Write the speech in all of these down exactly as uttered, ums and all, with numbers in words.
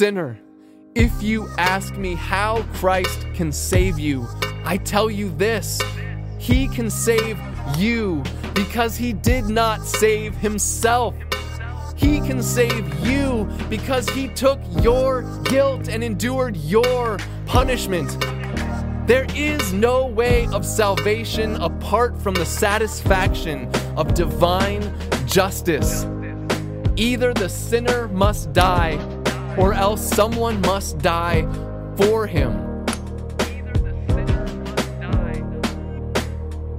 sinner, if you ask me how Christ can save you, I tell you this, he can save you because he did not save himself. He can save you because he took your guilt and endured your punishment. There is no way of salvation apart from the satisfaction of divine justice. Either the sinner must die, or else someone must die for him. Either the sinner must die,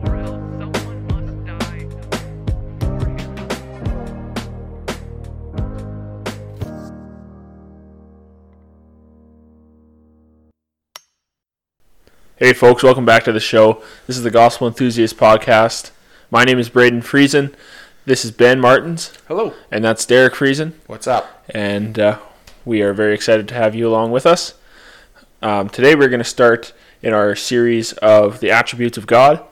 or else someone must die for him. Hey folks, welcome back to the show. This is the Gospel Enthusiast Podcast. My name is Braden Friesen. This is Ben Martins. Hello. And that's Derek Friesen. What's up? And uh, we are very excited to have you along with us. Um, today we're going to start in our series of the Attributes of God.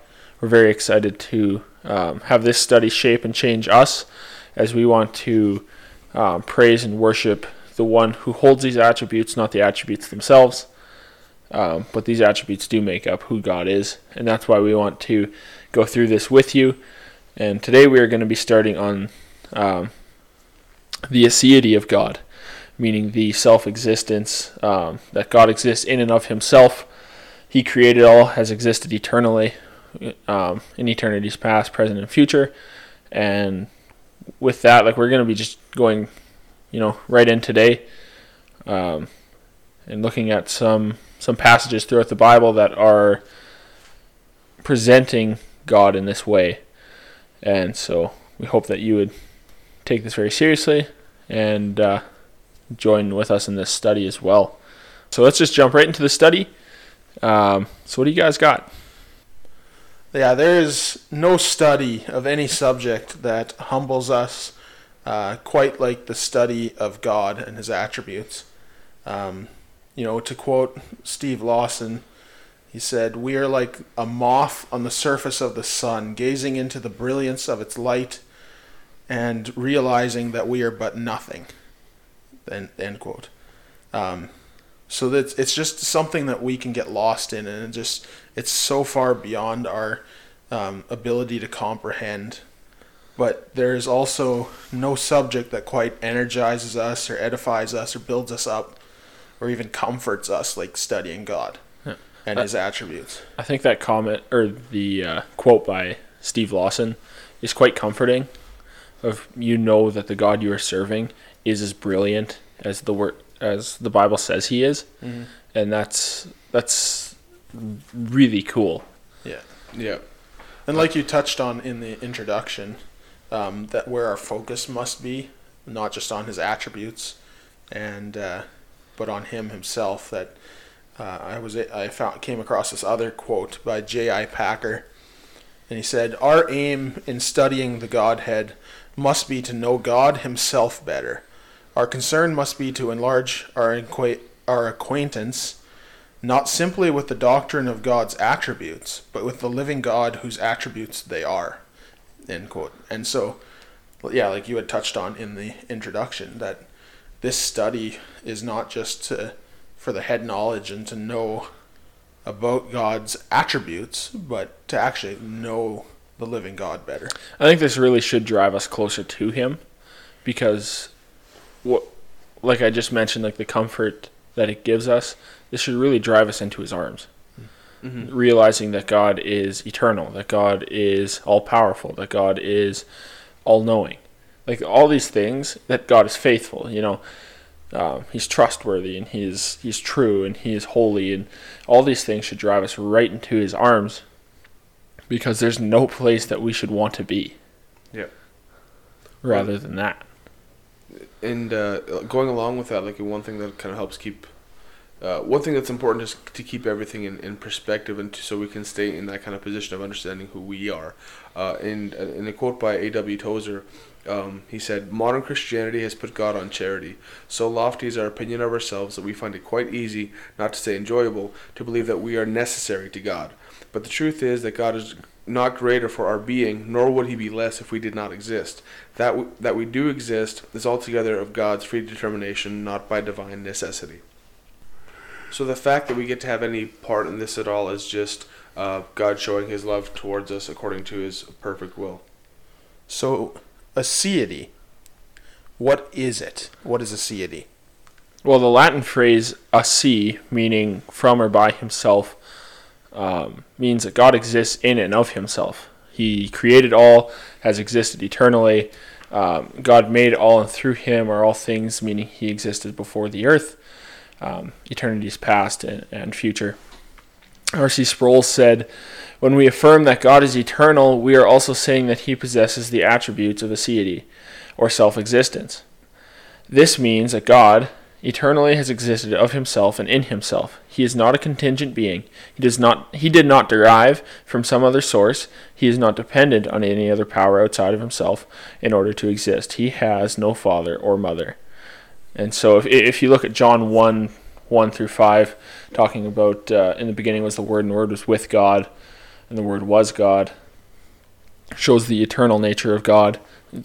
We're very excited to um, have this study shape and change us as we want to um, praise and worship the one who holds these attributes, not the attributes themselves. Um, but these attributes do make up who God is, and that's why we want to go through this with you. And today we are going to be starting on um, the aseity of God, meaning the self-existence, um, that God exists in and of himself. He created all, has existed eternally, um, in eternities past, present, and future. And with that, like, we're going to be just going, you know, right in today, um, and looking at some, some passages throughout the Bible that are presenting God in this way. And so we hope that you would take this very seriously and uh, join with us in this study as well. So let's just jump right into the study. Um, so what do you guys got? Yeah, there is no study of any subject that humbles us uh, quite like the study of God and his attributes. Um, you know, to quote Steve Lawson, he said, "We are like a moth on the surface of the sun, gazing into the brilliance of its light and realizing that we are but nothing." End, end quote. Um, so that's, it's just something that we can get lost in, and it just it's so far beyond our um, ability to comprehend. But there is also no subject that quite energizes us or edifies us or builds us up or even comforts us like studying God and his attributes. I think that comment, or the uh, quote by Steve Lawson, is quite comforting. Of you know that the God you are serving is as brilliant as the word, as the Bible says he is, mm-hmm. and that's that's really cool. Yeah, yeah. And like you touched on in the introduction, um, that where our focus must be, not just on his attributes, and uh, but on him himself. That. Uh, I was I found came across this other quote by J I Packer, and he said, "Our aim in studying the Godhead must be to know God himself better. Our concern must be to enlarge our inqu- our acquaintance, not simply with the doctrine of God's attributes, but with the living God whose attributes they are." End quote. And so, yeah, like you had touched on in the introduction, that this study is not just to for the head knowledge and to know about God's attributes, but to actually know the living God better. I think this really should drive us closer to him, because what, like I just mentioned, like the comfort that it gives us, this should really drive us into his arms. Mm-hmm. Realizing that God is eternal, that God is all-powerful, that God is all-knowing. Like all these things, that God is faithful, you know. Um, he's trustworthy, and he's he's true, and he is holy, and all these things should drive us right into his arms, because there's no place that we should want to be. Yeah. Rather well, than that. And uh, going along with that, like one thing that kind of helps keep, uh, one thing that's important is to keep everything in, in perspective, and to, so we can stay in that kind of position of understanding who we are. Uh, and in a quote by A W Tozer. Um, he said, "Modern Christianity has put God on charity. So lofty is our opinion of ourselves that we find it quite easy, not to say enjoyable, to believe that we are necessary to God. But the truth is that God is not greater for our being, nor would he be less if we did not exist. That w- that we do exist is altogether of God's free determination, not by divine necessity. So the fact that we get to have any part in this at all is just uh, God showing his love towards us according to his perfect will. So, aseity. What is it? What is aseity? Well, the Latin phrase "asse," meaning from or by himself, um, means that God exists in and of himself. He created all, has existed eternally. Um, God made all, and through him are all things, meaning he existed before the earth, um, eternities past and, and future. R C Sproul said, "When we affirm that God is eternal, we are also saying that he possesses the attributes of aseity, or self-existence. This means that God eternally has existed of himself and in himself. He is not a contingent being. He does not. He did not derive from some other source. He is not dependent on any other power outside of himself in order to exist. He has no father or mother." And so if, if you look at John one, one through five, talking about uh, in the beginning was the Word, and the Word was with God, and the Word was God, shows the eternal nature of God,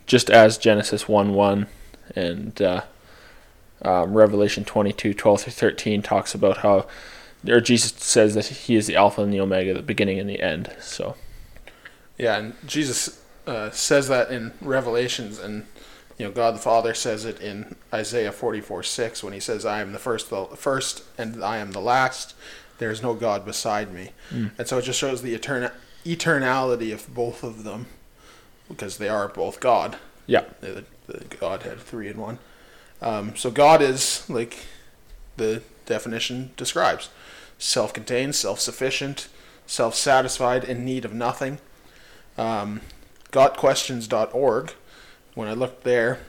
just as Genesis one one and Uh, Um, Revelation twenty-two, twelve through thirteen talks about how, or Jesus says that he is the Alpha and the Omega, the beginning and the end. So, yeah, and Jesus uh, says that in Revelations, and you know God the Father says it in Isaiah forty-four six when he says, "I am the first, the first, and I am the last. There is no God beside me." Mm. And so it just shows the etern- eternality of both of them, because they are both God. Yeah, the, the Godhead, three in one. Um, so God is, like the definition describes, self-contained, self-sufficient, self-satisfied, in need of nothing. Um, Got Questions dot org, when I looked there,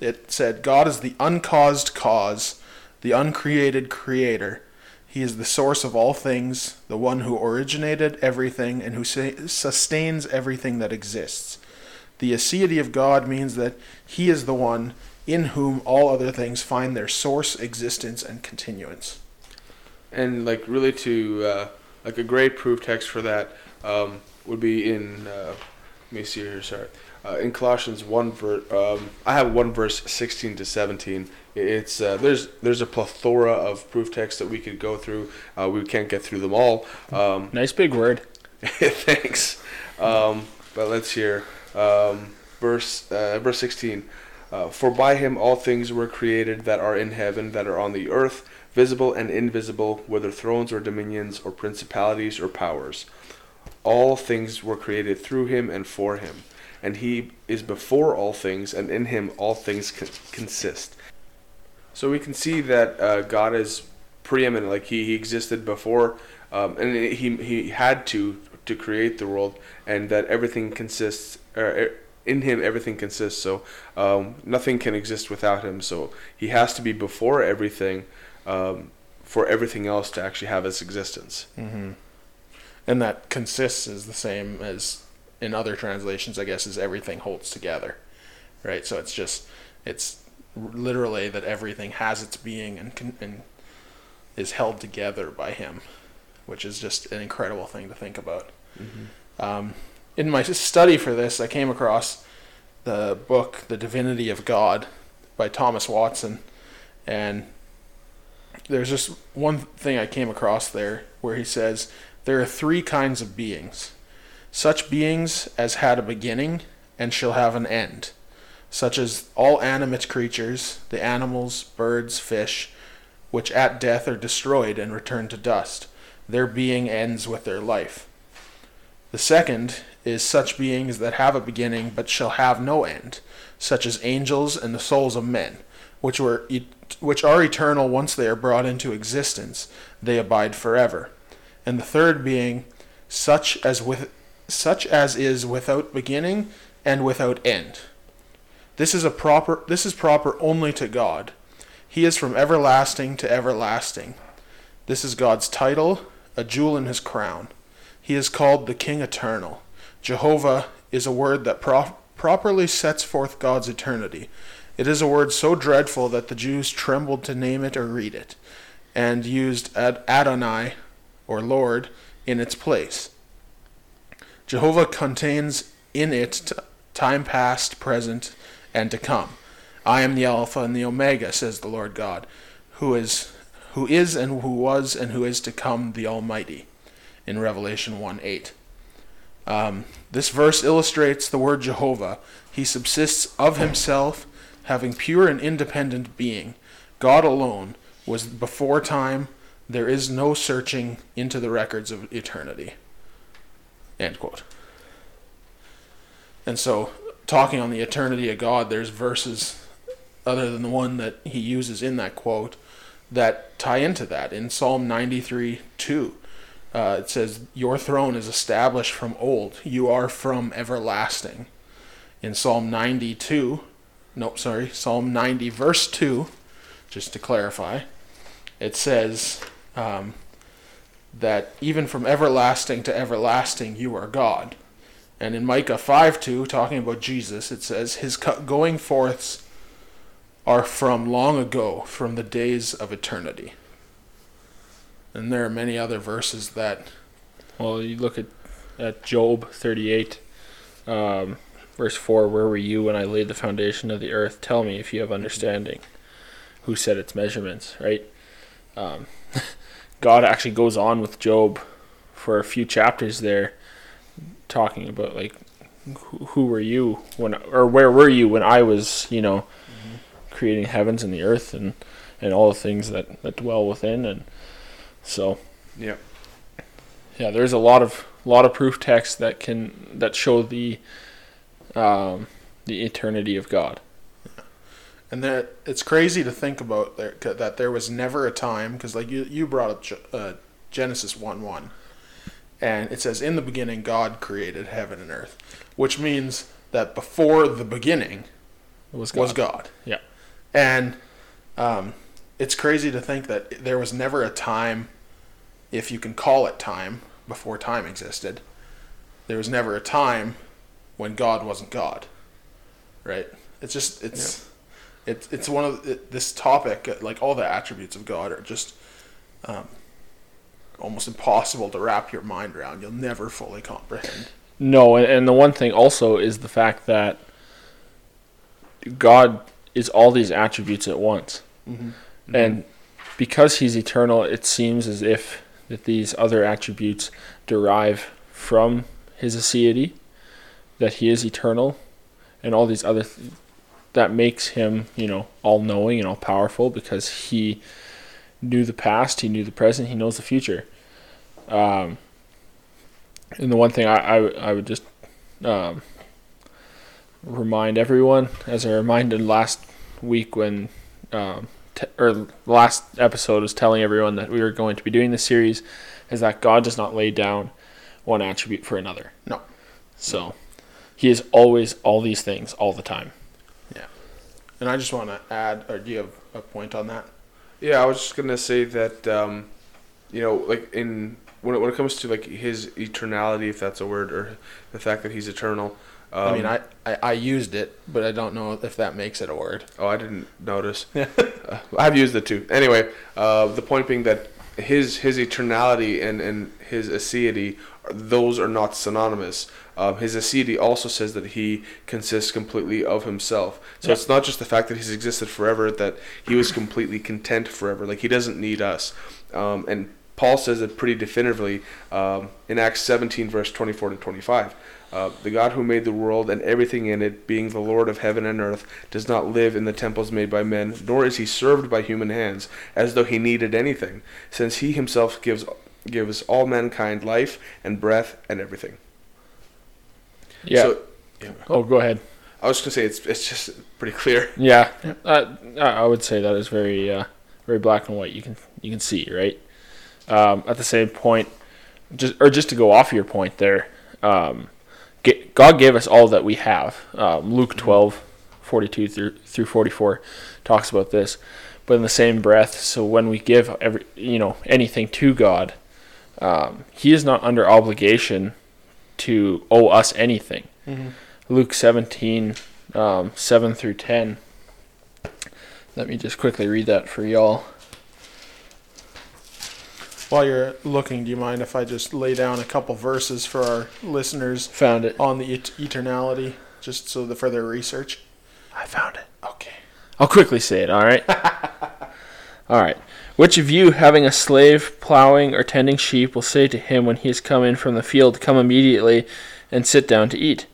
it said, "God is the uncaused cause, the uncreated creator. He is the source of all things, the one who originated everything and who sa- sustains everything that exists. The aseity of God means that he is the one in whom all other things find their source, existence, and continuance." And like really to uh, like a great proof text for that um, would be in uh, let me see here. Sorry, uh, in Colossians one verse. Um, I have one verse sixteen to seventeen. It's uh, there's there's a plethora of proof texts that we could go through. Uh, we can't get through them all. Um, nice big word. Thanks. Um, but let's hear um, verse uh, verse sixteen. Uh, "For by him all things were created that are in heaven, that are on the earth, visible and invisible, whether thrones or dominions or principalities or powers. All things were created through him and for him. And he is before all things, and in him all things con- consist." So we can see that uh, God is preeminent. Like he, he existed before, um, and he he had to to create the world, and that everything consists. Er, In him, everything consists, so um, nothing can exist without him. So he has to be before everything, um, for everything else to actually have its existence. Mm-hmm. And that consists is the same as in other translations, I guess, is everything holds together, right? So it's just, it's literally that everything has its being and can, and is held together by him, which is just an incredible thing to think about. Mm-hmm. Um, In my study for this, I came across the book The Divinity of God by Thomas Watson, and there's just one thing I came across there where he says, "There are three kinds of beings. Such beings as had a beginning and shall have an end, such as all animate creatures, the animals, birds, fish, which at death are destroyed and return to dust. Their being ends with their life. The second is such beings that have a beginning but shall have no end, such as angels and the souls of men, which were et- which are eternal once they are brought into existence. They abide forever. And the third being such as with such as is without beginning and without end. This is a proper this is proper only to God. He is from everlasting to everlasting. This is God's title, a jewel in his crown. He is called the King Eternal. Jehovah is a word that pro- properly sets forth God's eternity. It is a word so dreadful that the Jews trembled to name it or read it, and used Ad- Adonai, or Lord, in its place. Jehovah contains in it time past, present, and to come. I am the Alpha and the Omega, says the Lord God, who is, who is and who was and who is to come, the Almighty, in Revelation one eight. Um, this verse illustrates the word Jehovah. He subsists of himself, having pure and independent being. God alone was before time. There is no searching into the records of eternity. End quote. And so, talking on the eternity of God, there's verses other than the one that he uses in that quote that tie into that. In Psalm ninety-three two, uh, it says, "Your throne is established from old. You are from everlasting." In Psalm ninety-two, no, sorry, Psalm ninety verse two, just to clarify, it says um, that even from everlasting to everlasting you are God. And in Micah five two, talking about Jesus, it says, "His going forths are from long ago, from the days of eternity." And there are many other verses that... Well, you look at, at Job thirty-eight, um, verse four, "Where were you when I laid the foundation of the earth? Tell me if you have understanding. Who set its measurements?" Right? Um, God actually goes on with Job for a few chapters there, talking about like who, who were you when, or where were you when I was, you know, mm-hmm. creating heavens and the earth and, and all the things that, that dwell within. And so, yeah, yeah, there's a lot of, lot of proof texts that can, that show the, um, the eternity of God. Yeah. And that it's crazy to think about there, that there was never a time, cause like you, you brought up, uh, Genesis one one. And it says, "In the beginning, God created heaven and earth," which means that before the beginning was God. Was God. Yeah. And um, it's crazy to think that there was never a time, if you can call it time, before time existed. There was never a time when God wasn't God, right? It's just it's yeah. it's it's one of it, this topic, like all the attributes of God are just. Um, almost impossible to wrap your mind around. You'll never fully comprehend. No, and the one thing also is the fact that God is all these attributes at once. Mm-hmm. Mm-hmm. And because he's eternal, it seems as if that these other attributes derive from his aseity, that he is eternal, and all these other th- that makes him, you know, all-knowing and all-powerful, because he knew the past, he knew the present, he knows the future. Um, and the one thing I, I, I would just um, remind everyone, as I reminded last week when, um, te- or last episode was telling everyone that we were going to be doing this series, is that God does not lay down one attribute for another. No. So he is always all these things all the time. Yeah. And I just want to add, or do you have a point on that? Yeah, I was just gonna say that, um, you know, like in when it, when it comes to like his eternality, if that's a word, or the fact that he's eternal. Um, I mean, I, I, I used it, but I don't know if that makes it a word. Oh, I didn't notice. uh, I've used it too. Anyway, uh, the point being that his his eternality and, and his aseity, those are not synonymous. Um, his aseity also says that he consists completely of himself. So yeah. It's not just the fact that he's existed forever, that he was completely content forever. Like, he doesn't need us. Um, and Paul says it pretty definitively um, in Acts seventeen, verse twenty-four to twenty-five. Uh, "The God who made the world and everything in it, being the Lord of heaven and earth, does not live in the temples made by men, nor is he served by human hands, as though he needed anything, since he himself gives gives all mankind life and breath and everything." Yeah. So, yeah. Oh, go ahead. I was going to say it's it's just pretty clear. Yeah, uh, I would say that is very uh, very black and white. You can you can see, right? Um, at the same point, just or just to go off your point there, um, get, God gave us all that we have. Um, Luke twelve, forty-two through forty-four talks about this. But in the same breath, so when we give every you know anything to God, um, he is not under obligation to owe us anything. Mm-hmm. Luke seventeen, seven through ten. Let me just quickly read that for y'all. While you're looking, do you mind if I just lay down a couple verses for our listeners? Found it. On the et- eternality, just so the further research. I found it. Okay. I'll quickly say it, all right? All right. Which of you, having a slave plowing or tending sheep, will say to him when he is come in from the field, come immediately and sit down to eat?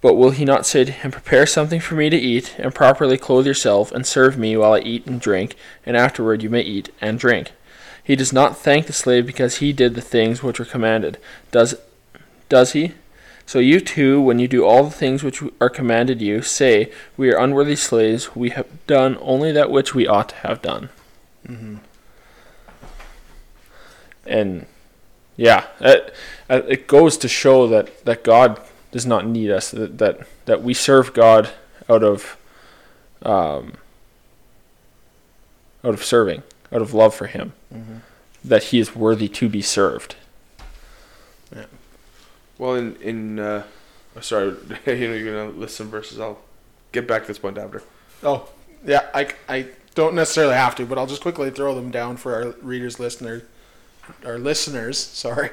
But will he not say to him, prepare something for me to eat, and properly clothe yourself, and serve me while I eat and drink, and afterward you may eat and drink? He does not thank the slave because he did the things which were commanded. Does, does he? So you too, when you do all the things which are commanded you, say, we are unworthy slaves, we have done only that which we ought to have done. Mm-hmm. And, yeah, it, it goes to show that, that God does not need us, that, that, that we serve God out of um, out of serving, out of love for him, mm-hmm. that he is worthy to be served. Yeah. Well, in, in uh, sorry, you know, you're going to list some verses. I'll get back to this point after. Oh, yeah, I, I don't necessarily have to, but I'll just quickly throw them down for our readers, listeners. Our listeners, sorry.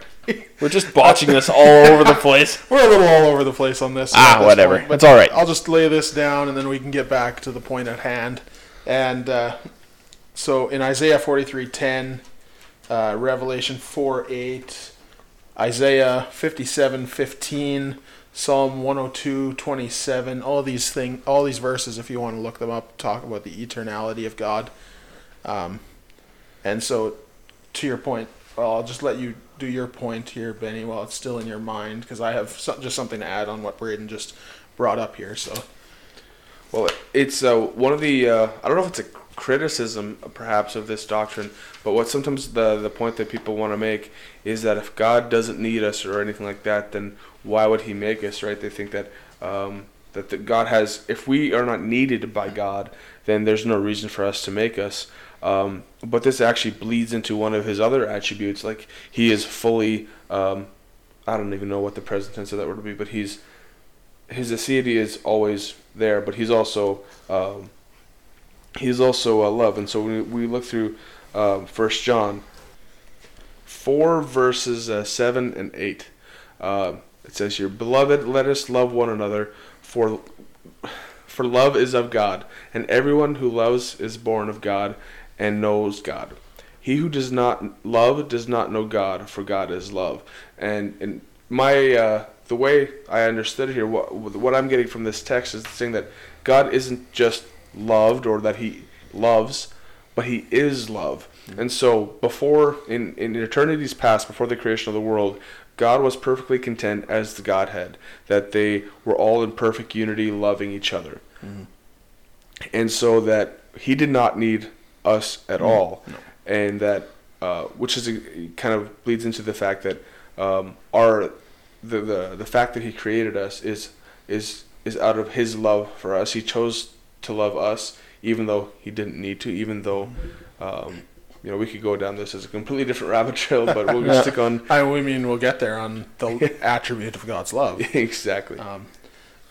We're just botching this all over the place. We're a little all over the place on this. Ah, whatever. Point, it's all right. I'll just lay this down, and then we can get back to the point at hand. And uh, so in Isaiah forty-three ten, uh, Revelation four eight, Isaiah fifty-seven fifteen, Psalm one oh two twenty-seven, all these thing, all these verses, if you want to look them up, talk about the eternality of God. Um, and so to your point, well, I'll just let you do your point here, Benny, while it's still in your mind, because I have some, just something to add on what Braden just brought up here. So, well, it's uh, one of the uh, I don't know if it's a criticism, perhaps, of this doctrine, but what sometimes the the point that people want to make is that if God doesn't need us or anything like that, then why would He make us? Right? They think that um, that the God has, if we are not needed by God, then there's no reason for us to make us. Um, but this actually bleeds into one of his other attributes. Like, he is fully, um, I don't even know what the present tense of that word would be, but he's, his aseity is always there, but he's also, um, he's also uh, love. And so when we look through uh, First John four, verses uh, seven and eight, uh, it says here, beloved, let us love one another, for for love is of God, and everyone who loves is born of God and knows God. He who does not love does not know God, for God is love. And and my uh, the way I understood it here, what what I'm getting from this text is saying that God isn't just loved, or that He loves, but He is love. Mm-hmm. And so before in in eternities past, before the creation of the world, God was perfectly content as the Godhead, that they were all in perfect unity, loving each other, mm-hmm. and so that He did not need us at all, no. and that uh, which is a, kind of bleeds into the fact that um, our the, the the fact that He created us is is is out of His love for us. He chose to love us, even though He didn't need to, even though um, you know we could go down this as a completely different rabbit trail, but we'll yeah. stick on. I mean, we'll get there on the attribute of God's love. Exactly. Um,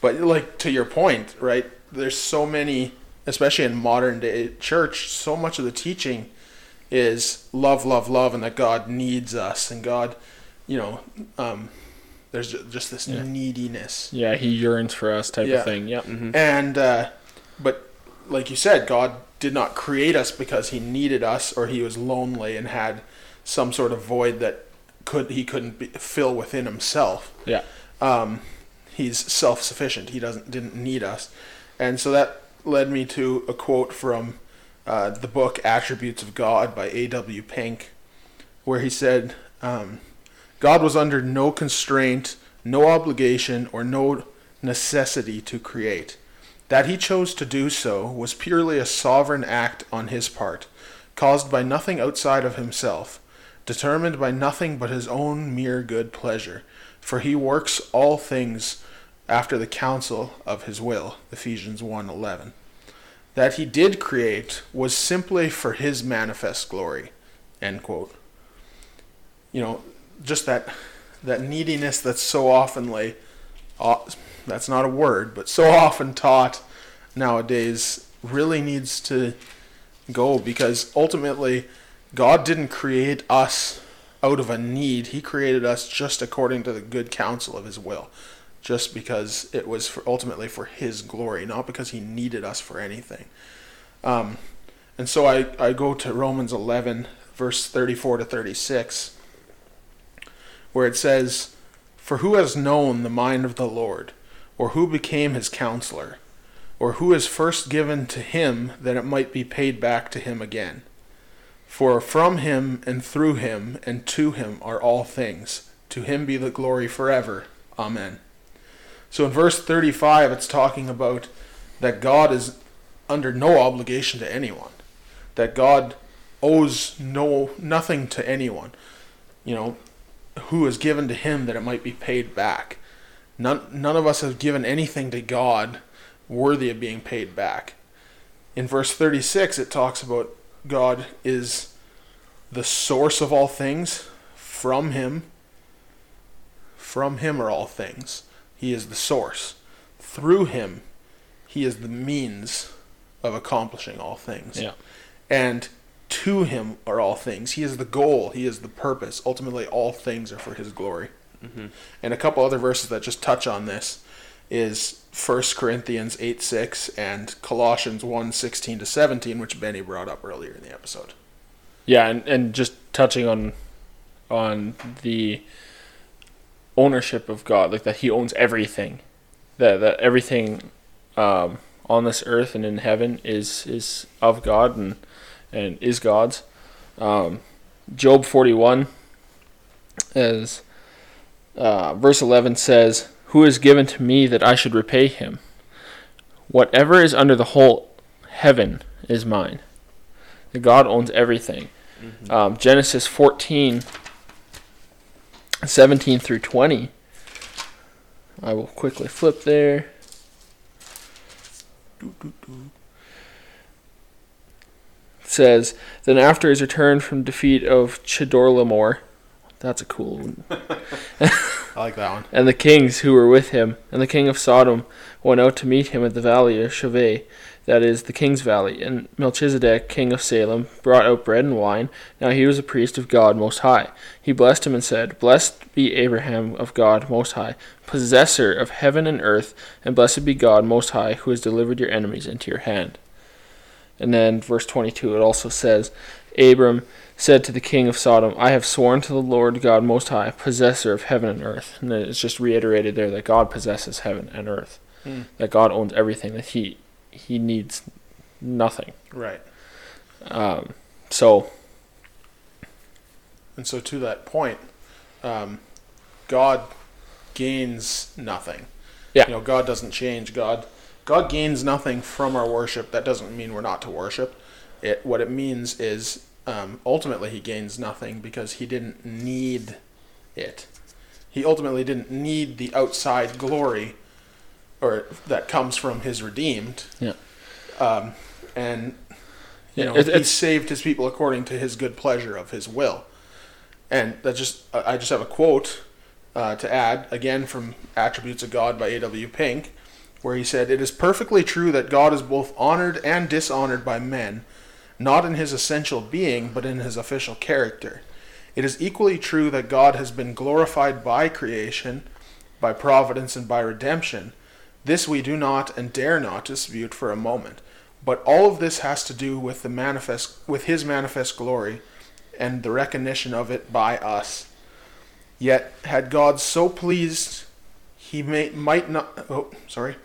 but like to your point, right? There's so many. Especially in modern day church, so much of the teaching is love, love, love, and that God needs us, and God, you know, um, there's just this yeah. neediness. Yeah, He yearns for us type yeah. of thing. Yep. Mm-hmm. And, uh, but like you said, God did not create us because He needed us or He was lonely and had some sort of void that could He couldn't be, fill within Himself. Yeah. Um, he's self-sufficient. He doesn't didn't need us, and so that led me to a quote from uh, the book Attributes of God by A W Pink, where he said, um, God was under no constraint, no obligation, or no necessity to create. That He chose to do so was purely a sovereign act on His part, caused by nothing outside of Himself, determined by nothing but His own mere good pleasure, for He works all things after the counsel of His will, Ephesians one eleven. That He did create was simply for His manifest glory, end quote. You know, just that that neediness that's so often lay, uh, that's not a word, but so often taught nowadays really needs to go, because ultimately God didn't create us out of a need. He created us just according to the good counsel of his will, just because it was for ultimately for his glory, not because he needed us for anything. Um, and so I, I go to Romans eleven, verse thirty-four to thirty-six, where it says, "For who has known the mind of the Lord, or who became his counselor, or who is first given to him that it might be paid back to him again? For from him and through him and to him are all things. To him be the glory forever. Amen." So in verse thirty-five, it's talking about that God is under no obligation to anyone, that God owes no nothing to anyone, you know, who is given to him that it might be paid back. None, none of us have given anything to God worthy of being paid back. In verse thirty-six, it talks about God is the source of all things. From him, from him are all things. He is the source. Through him, he is the means of accomplishing all things. Yeah. And to him are all things. He is the goal. He is the purpose. Ultimately, all things are for his glory. Mm-hmm. And a couple other verses that just touch on this is First Corinthians eight six and Colossians one sixteen to seventeen, which Benny brought up earlier in the episode. Yeah, and, and just touching on on the ownership of God, like that he owns everything, that that everything um, on this earth and in heaven is is of God and and is God's. Um, Job forty-one is uh, verse eleven says, "Who is given to me that I should repay him? Whatever is under the whole heaven is mine." God owns everything. Mm-hmm. Um, Genesis fourteen, seventeen through twenty. I will quickly flip there. It says, "Then after his return from defeat of Chedorlaomer," that's a cool one. I like that one. "And the kings who were with him, and the king of Sodom went out to meet him at the valley of Shaveh, that is, the king's valley. And Melchizedek, king of Salem, brought out bread and wine. Now he was a priest of God Most High. He blessed him and said, 'Blessed be Abraham of God Most High, possessor of heaven and earth, and blessed be God Most High, who has delivered your enemies into your hand.'" And then verse twenty-two, it also says, "Abram said to the king of Sodom, 'I have sworn to the Lord God Most High, possessor of heaven and earth.'" And it's just reiterated there that God possesses heaven and earth, mm. that God owns everything, that he he needs nothing. Right. Um, so. And so to that point, um, God gains nothing. Yeah. You know, God doesn't change. God God gains nothing from our worship. That doesn't mean we're not to worship. It what it means is, Um, ultimately, he gains nothing because he didn't need it. He ultimately didn't need the outside glory, or that comes from his redeemed. Yeah. Um, and you know, it, it, he saved his people according to his good pleasure of his will. And that just, I just have a quote uh, to add again from Attributes of God by A W. Pink, where he said, "It is perfectly true that God is both honored and dishonored by men, not in his essential being, but in his official character. It is equally true that God has been glorified by creation, by providence, and by redemption. This we do not and dare not dispute for a moment. But all of this has to do with the manifest, with his manifest glory and the recognition of it by us. Yet, had God so pleased, he may, might not... Oh, sorry...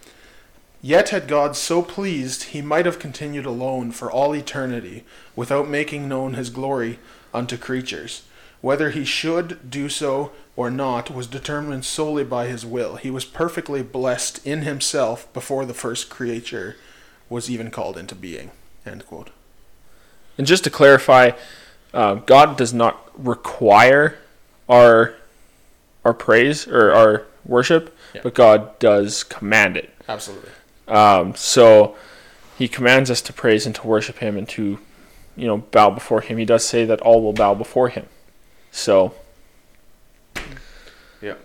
Yet had God so pleased, he might have continued alone for all eternity, without making known his glory unto creatures. Whether he should do so or not was determined solely by his will. He was perfectly blessed in himself before the first creature was even called into being." End quote. And just to clarify, uh, God does not require our our praise or our worship, yeah. but God does command it. Absolutely. Um, so he commands us to praise and to worship him and to, you know, bow before him. He does say that all will bow before him. So, yeah.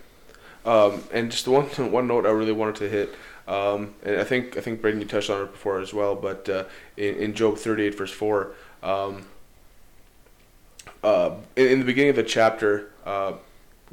Um, and just the one one note I really wanted to hit, um, and I think I think Braden, you touched on it before as well, but uh, in, in Job thirty-eight verse four, um, uh, in, in the beginning of the chapter, uh,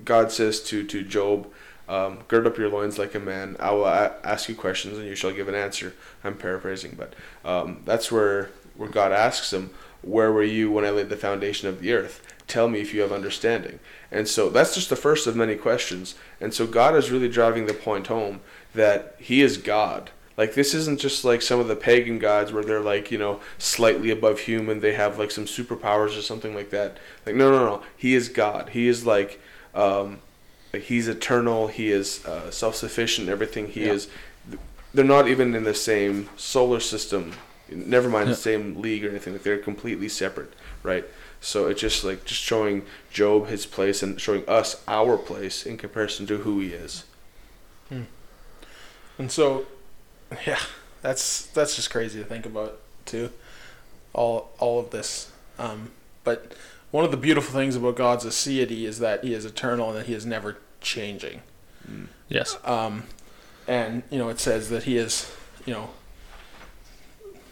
God says to, to Job, um, gird up your loins like a man. I will a- ask you questions and you shall give an answer. I'm paraphrasing, but um, that's where, where God asks him, where were you when I laid the foundation of the earth? Tell me if you have understanding. And so that's just the first of many questions. And so God is really driving the point home that he is God. Like, this isn't just like some of the pagan gods where they're like, you know, slightly above human. They have like some superpowers or something like that. Like, no, no, no. He is God. He is like, um, he's eternal. He is uh, self-sufficient. Everything he yeah. is. They're not even in the same solar system. Never mind yeah. the same league or anything. Like, they're completely separate, right? So it's just like just showing Job his place and showing us our place in comparison to who he is. Hmm. And so, yeah, that's that's just crazy to think about too. All all of this, um, but one of the beautiful things about God's aseity is that he is eternal and that he is never changing. Mm. Yes. Um, and you know, it says that he is, you know,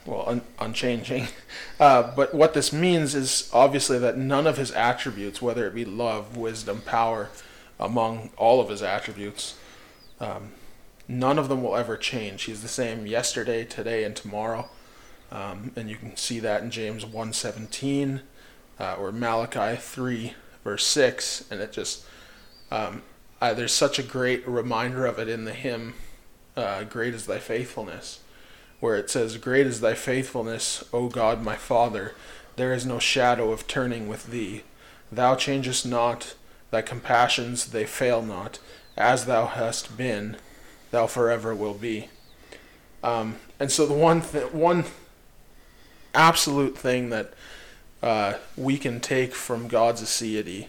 well, un- unchanging. Uh, but what this means is obviously that none of his attributes, whether it be love, wisdom, power, among all of his attributes, um, none of them will ever change. He's the same yesterday, today, and tomorrow. Um, and you can see that in James one seventeen uh, or Malachi three, verse six. And it just, um, I, there's such a great reminder of it in the hymn, uh, Great is Thy Faithfulness, where it says, great is thy faithfulness, O God my Father. There is no shadow of turning with thee. Thou changest not, thy compassions, they fail not. As thou hast been, thou forever will be. Um, and so the one th- one absolute thing that uh, we can take from God's aseity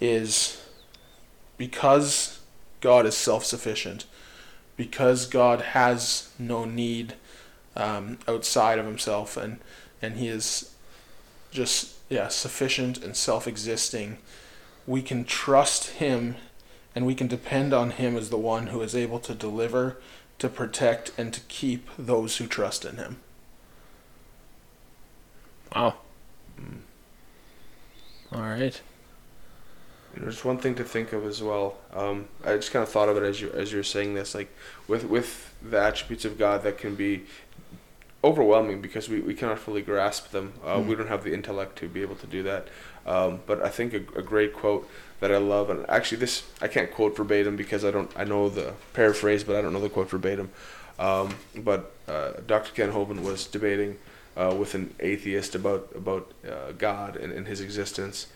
is, because God is self-sufficient, because God has no need um, outside of himself, and, and he is just yeah sufficient and self-existing, we can trust him and we can depend on him as the one who is able to deliver, to protect, and to keep those who trust in him. Wow. All right. There's one thing to think of as well. Um, I just kind of thought of it as you as you were saying this, like with with the attributes of God that can be overwhelming because we, we cannot fully grasp them. Uh, mm. We don't have the intellect to be able to do that. Um, but I think a, a great quote that I love, and actually this I can't quote verbatim because I don't I know the paraphrase, but I don't know the quote verbatim. Um, but uh, Doctor Ken Hovind was debating uh, with an atheist about about uh, God and, and his existence.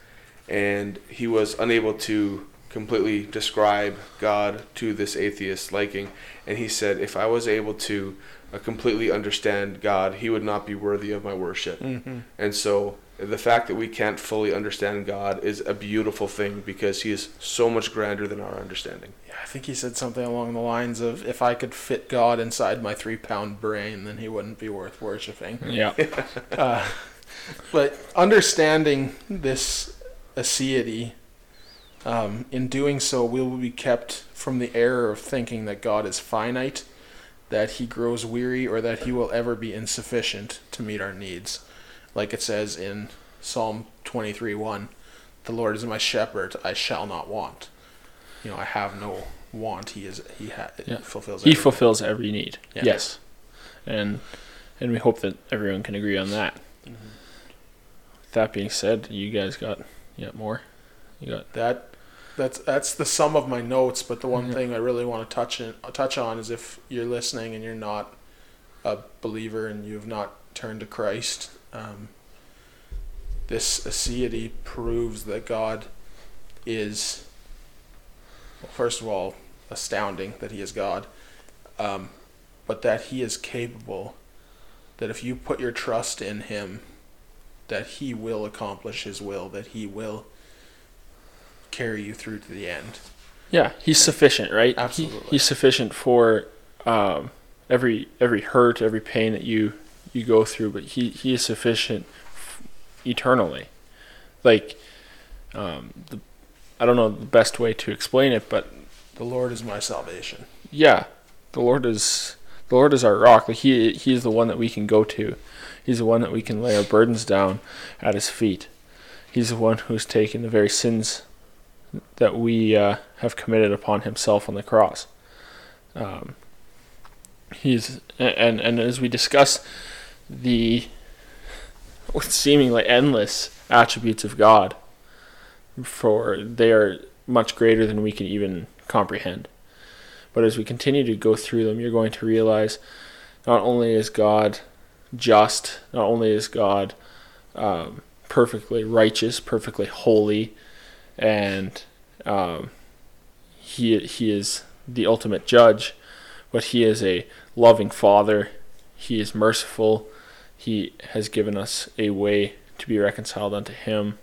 And he was unable to completely describe God to this atheist liking. And he said, if I was able to uh, completely understand God, he would not be worthy of my worship. Mm-hmm. And so the fact that we can't fully understand God is a beautiful thing because he is so much grander than our understanding. Yeah, I think he said something along the lines of, if I could fit God inside my three-pound brain, then he wouldn't be worth worshiping. Yeah. uh, but understanding this aseity, um, in doing so we will be kept from the error of thinking that God is finite, that he grows weary, or that he will ever be insufficient to meet our needs. Like it says in Psalm twenty-three one, the Lord is my shepherd, I shall not want. You know, I have no want. He is he ha- yeah. fulfills every He fulfills need. every need. Yeah. Yes. And and we hope that everyone can agree on that. Mm-hmm. With that being said, you guys got You got more? You got that? That's that's the sum of my notes. But the one mm-hmm. thing I really want to touch in, touch on is, if you're listening and you're not a believer and you have not turned to Christ, um, this aseity proves that God is, well, first of all, astounding that he is God, um, but that he is capable. That if you put your trust in him, that he will accomplish his will, that he will carry you through to the end. Yeah, he's sufficient, right? Absolutely. He, he's sufficient for um, every every hurt, every pain that you, you go through, but he, he is sufficient f- eternally. Like, um, the, I don't know the best way to explain it, but the Lord is my salvation. Yeah, the Lord is the Lord is our rock. Like, he he is the one that we can go to. He's the one that we can lay our burdens down at his feet. He's the one who's taken the very sins that we uh, have committed upon himself on the cross. Um, he's and and as we discuss the seemingly endless attributes of God, for they are much greater than we can even comprehend. But as we continue to go through them, you're going to realize not only is God just, not only is God um, perfectly righteous, perfectly holy, and um, he he is the ultimate judge, but he is a loving Father. He is merciful. He has given us a way to be reconciled unto him.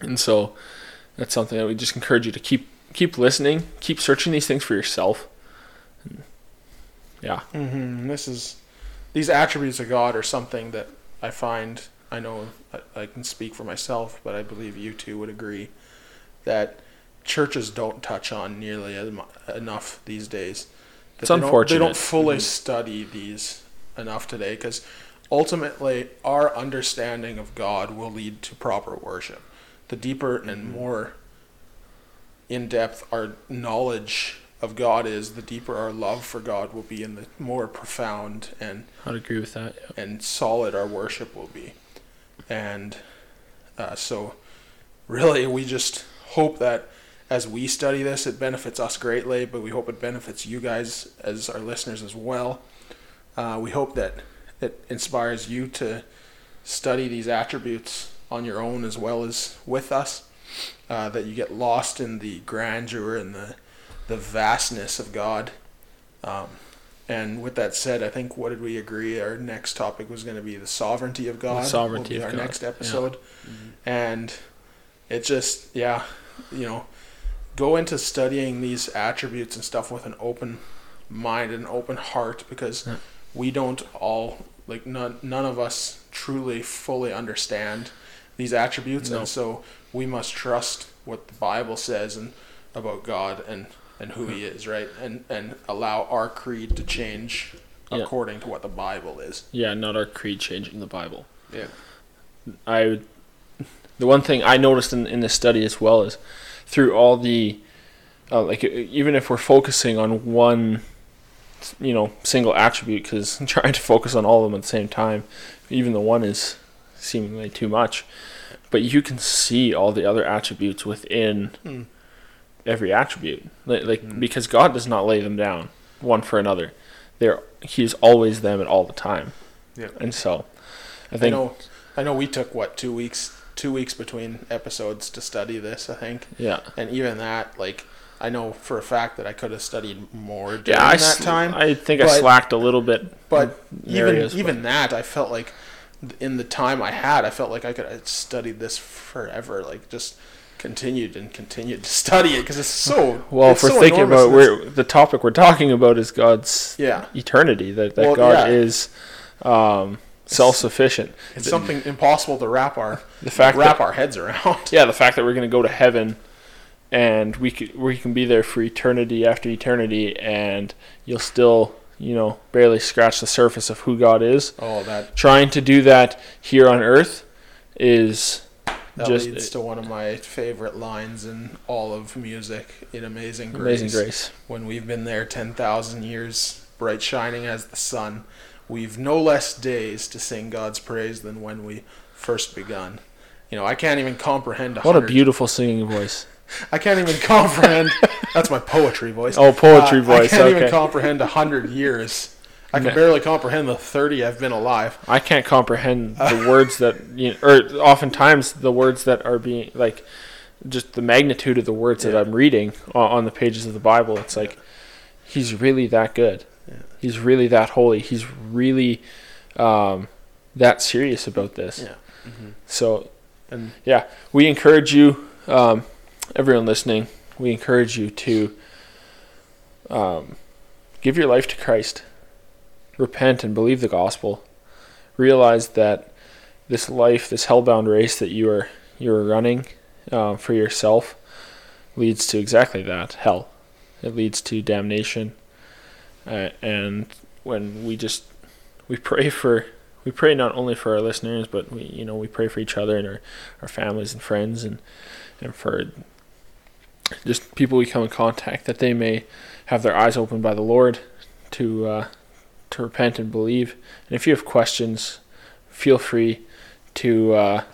And so that's something that we just encourage you to keep keep listening, keep searching these things for yourself. Yeah. Mm-hmm. This is these attributes of God are something that I find, I know I, I can speak for myself, but I believe you two would agree that churches don't touch on nearly as much, enough these days. It's they unfortunate. Don't, they don't fully mm-hmm. study these enough today, because ultimately our understanding of God will lead to proper worship. The deeper and more in-depth our knowledge of God is, the deeper our love for God will be, and the more profound and I'd agree with that yep. and solid our worship will be. And uh, so really we just hope that as we study this, it benefits us greatly, but we hope it benefits you guys as our listeners as well. Uh, we hope that it inspires you to study these attributes on your own as well as with us, uh, that you get lost in the grandeur and the the vastness of God. Um, and with that said, I think, what did we agree? Our next topic was going to be the sovereignty of God. The sovereignty of God. Our next episode. Yeah. Mm-hmm. And it just, yeah, you know, go into studying these attributes and stuff with an open mind and an open heart, because yeah. we don't all, like none, none of us truly fully understand these attributes, no. and so we must trust what the Bible says and about God and, and who he is, right? And and allow our creed to change yeah. according to what the Bible is. Yeah, not our creed changing the Bible. Yeah. I would, the one thing I noticed in, in this study as well is through all the uh, like even if we're focusing on one you know single attribute, because trying to focus on all of them at the same time, even the one is seemingly too much, but you can see all the other attributes within mm. every attribute, like, like mm. because God does not lay them down one for another. They're he is always them at all the time. Yeah. And so I think I know, I know we took what two weeks two weeks between episodes to study this, I think. Yeah. And even that, like, I know for a fact that I could have studied more during yeah, I, that time. I think but, I slacked a little bit. But areas, even but. even that, I felt like in the time I had, I felt like I could have studied this forever, like just continued and continued to study it, because it's so well. It's for so thinking about we're, the topic we're talking about is God's yeah. eternity, that, that well, God yeah. is um, self-sufficient. It's, it's something impossible to wrap our the fact wrap that, our heads around. Yeah, the fact that we're going to go to heaven and we could, we can be there for eternity after eternity, and you'll still. You know, barely scratch the surface of who God is. Oh, that trying to do that here on earth is that just leads to one of my favorite lines in all of music in Amazing Grace. Amazing Grace. When we've been there ten thousand years, bright shining as the sun, we've no less days to sing God's praise than when we first begun. You know, I can't even comprehend. one hundred What a beautiful singing voice. I can't even comprehend. That's my poetry voice. Oh, poetry uh, voice. I can't okay. even comprehend a hundred years. I can no. barely comprehend the thirty I've been alive. I can't comprehend uh, the words that, you know, or oftentimes the words that are being, like, just the magnitude of the words yeah. that I'm reading on the pages of the Bible. It's like, yeah. he's really that good. Yeah. He's really that holy. He's really um, that serious about this. Yeah. Mm-hmm. So, and yeah, we encourage you. Um, Everyone listening, we encourage you to um, give your life to Christ, repent and believe the gospel, realize that this life, this hellbound race that you are you are running uh, for yourself leads to exactly that, hell. It leads to damnation, uh, and when we just we pray for we pray not only for our listeners, but we, you know, we pray for each other and our, our families and friends, and, and for just people we come in contact, that they may have their eyes opened by the Lord to uh, to repent and believe. And if you have questions, feel free to uh,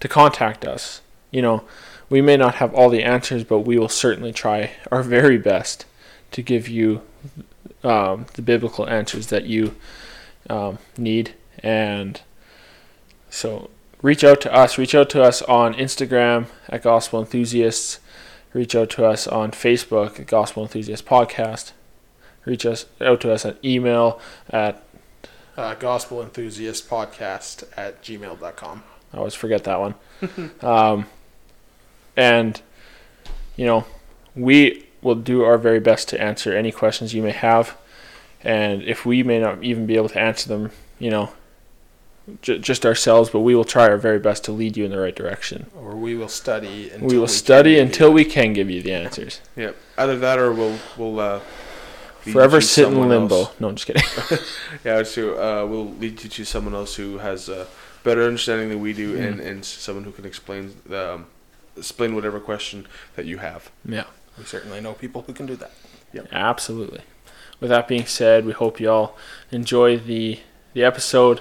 to contact us. You know, we may not have all the answers, but we will certainly try our very best to give you um, the biblical answers that you um, need. And so reach out to us. Reach out to us on Instagram at Gospel Enthusiasts. Reach out to us on Facebook at Gospel Enthusiast Podcast. Reach us, out to us on email at uh, Gospel Enthusiast Podcast at gmail dot com. I always forget that one. um, and, you know, we will do our very best to answer any questions you may have. And if we may not even be able to answer them, you know, j- just ourselves, but we will try our very best to lead you in the right direction. Or we will study until we will we study can until we can give you the answers. Yep. Either that, or we'll we'll uh, forever sit in limbo. Else. No, I'm just kidding. Yeah, it's true. Uh, we'll lead you to someone else who has a better understanding than we do, mm. and, and someone who can explain the, um, explain whatever question that you have. Yeah, we certainly know people who can do that. Yep. Absolutely. With that being said, we hope you all enjoy the the episode.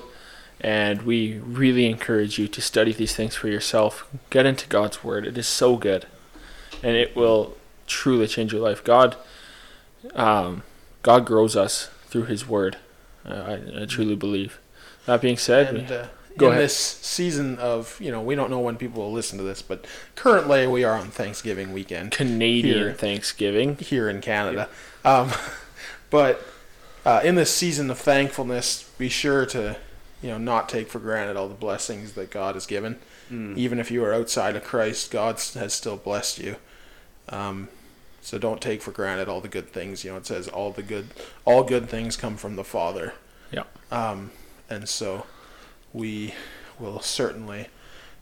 And we really encourage you to study these things for yourself. Get into God's Word. It is so good. And it will truly change your life. God um, God grows us through His Word. Uh, I, I truly believe. That being said, and, uh, go in ahead. This season of, you know, we don't know when people will listen to this, but currently we are on Thanksgiving weekend. Canadian here, Thanksgiving. Here in Canada. Um, but uh, in this season of thankfulness, be sure to... you know, not take for granted all the blessings that God has given. Mm. Even if you are outside of Christ, God has still blessed you. Um, so don't take for granted all the good things. You know, it says all the good, all good things come from the Father. Yeah. Um, and so we will certainly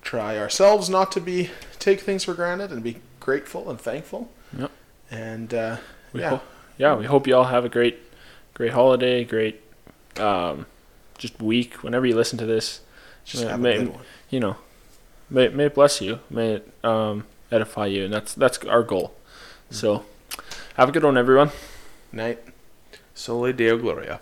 try ourselves not to be take things for granted and be grateful and thankful. Yep. And uh, we yeah, hope, yeah, we hope you all have a great, great holiday, great. Um, just week, whenever you listen to this, just may, have a may, good one. You know, may may it bless you, may it um, edify you, and that's that's our goal. Mm-hmm. So, have a good one, everyone. Night. Sole Deo Gloria.